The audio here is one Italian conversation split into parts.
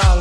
Fly,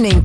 listening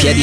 piedi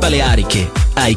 Baleariche, ai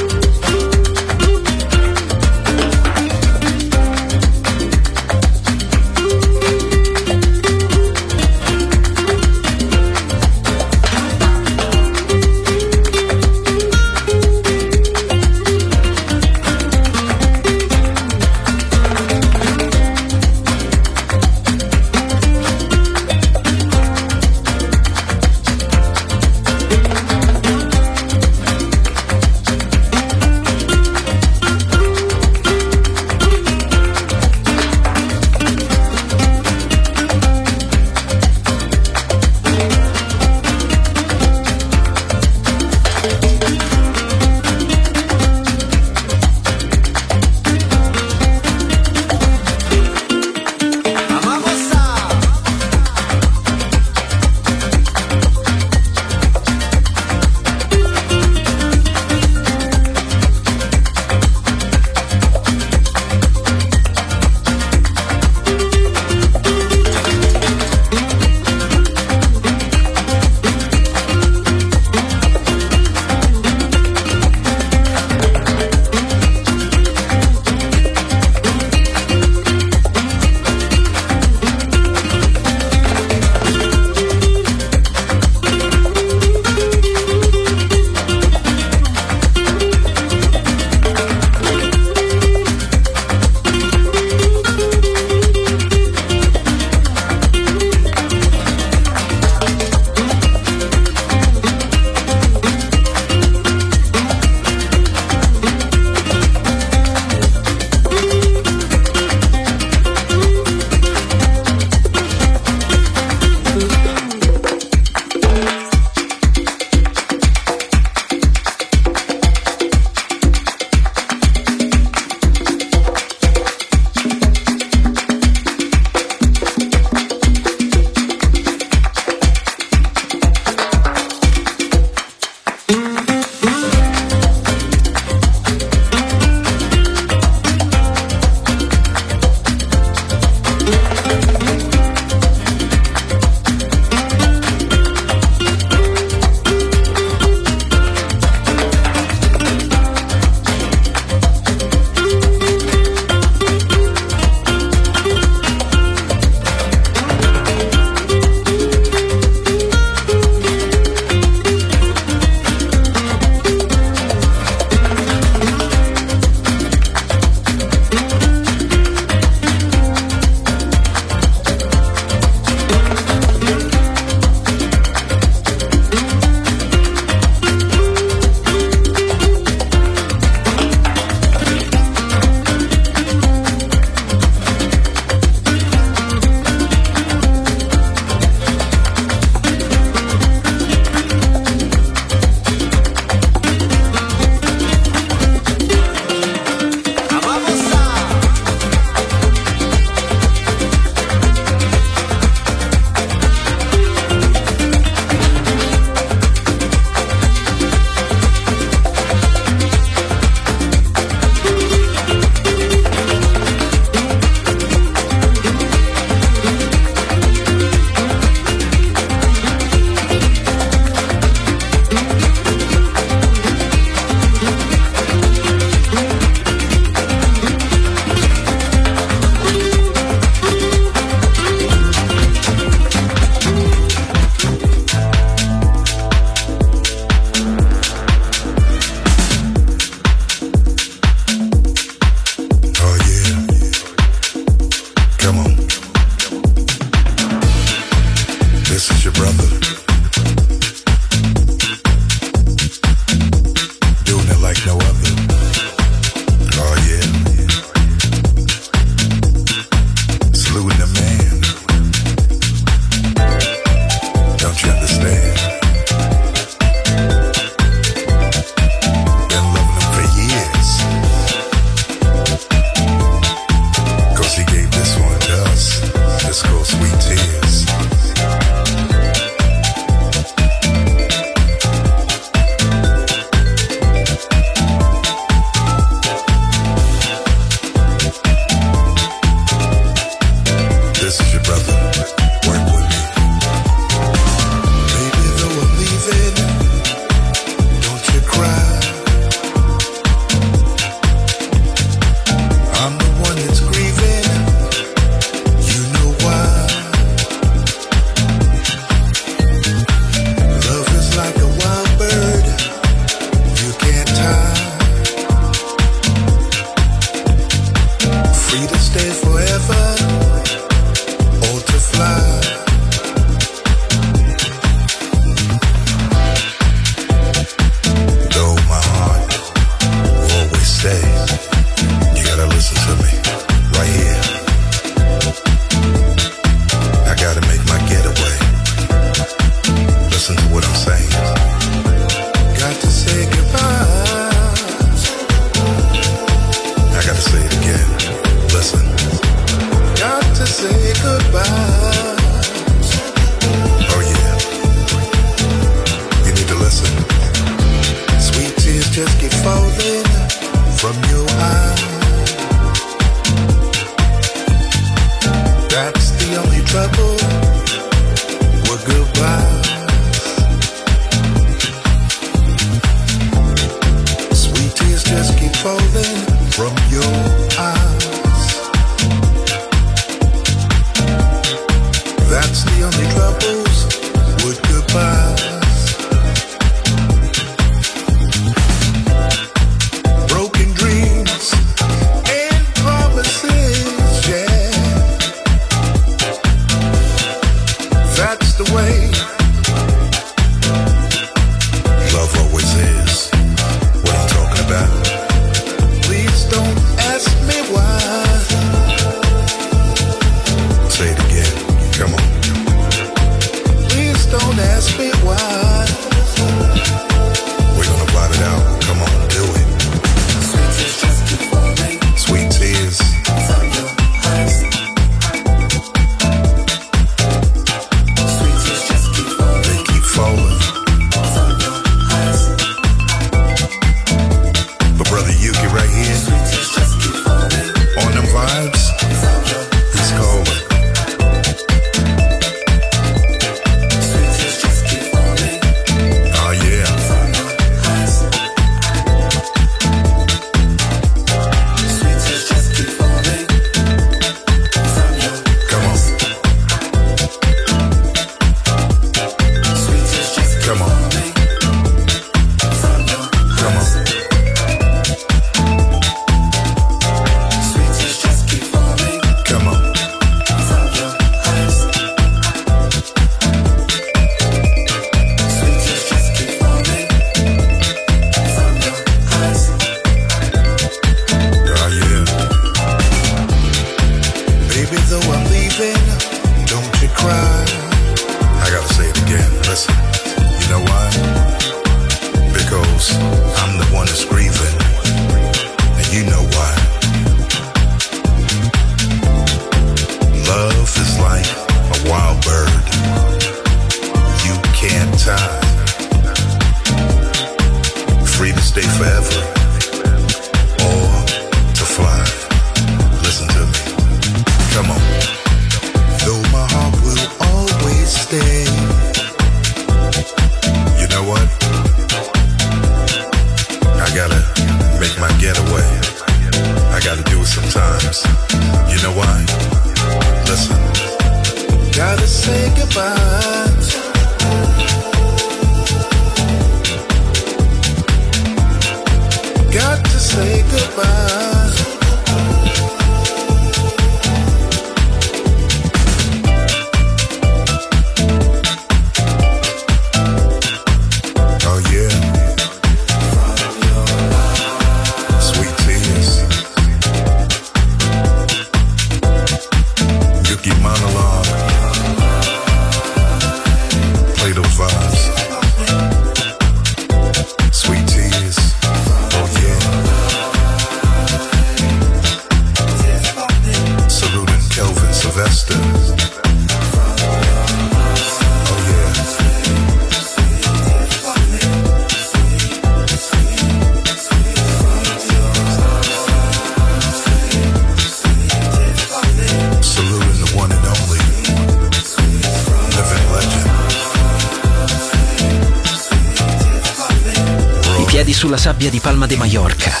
sulla sabbia di Palma de Mallorca,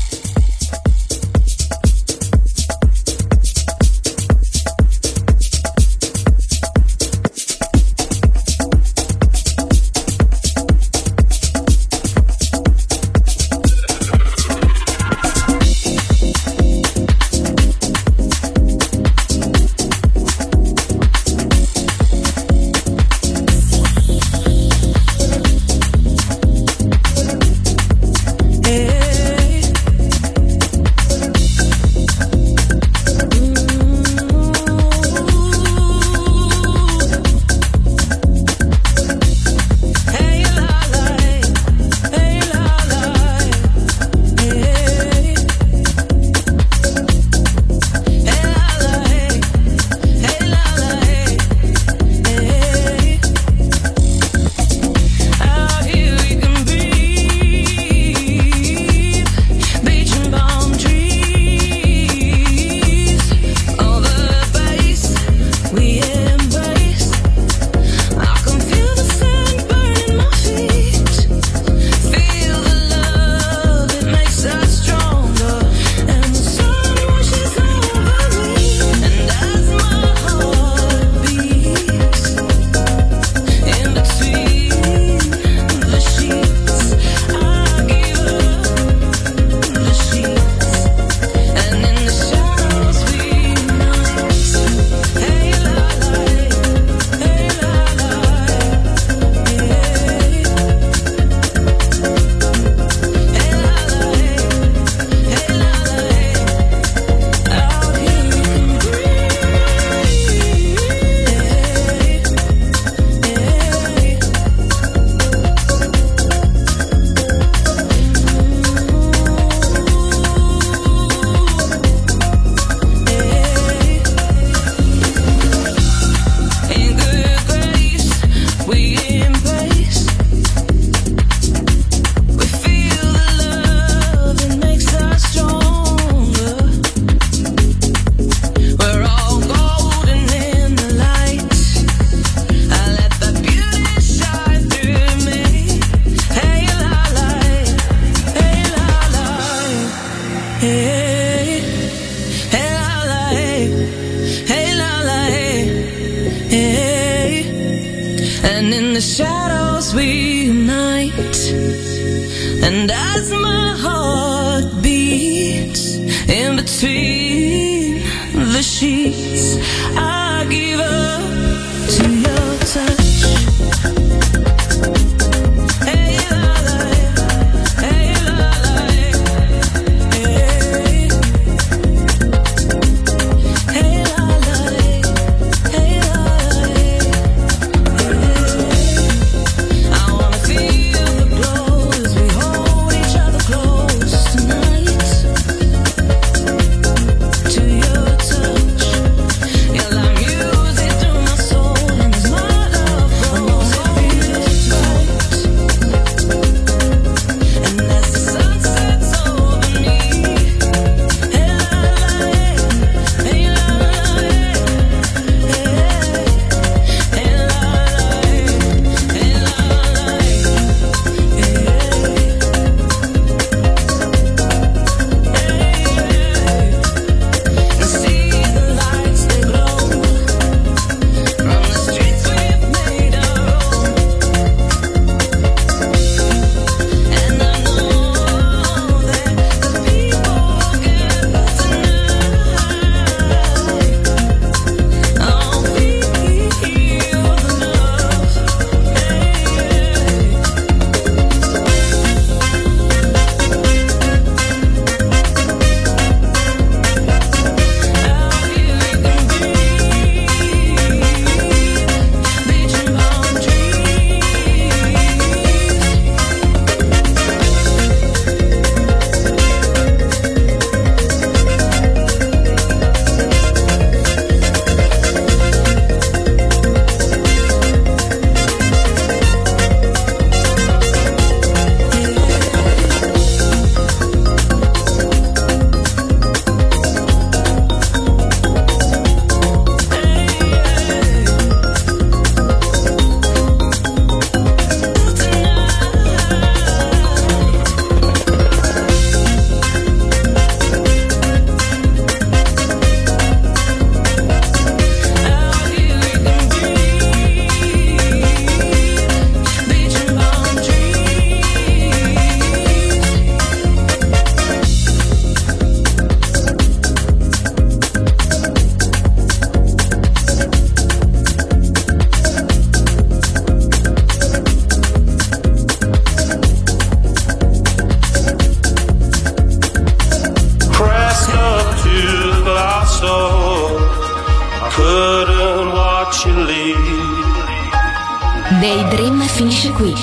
Daydream finisce qui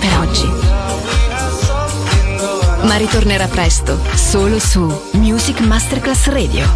per oggi, ma ritornerà presto solo su Music Masterclass Radio.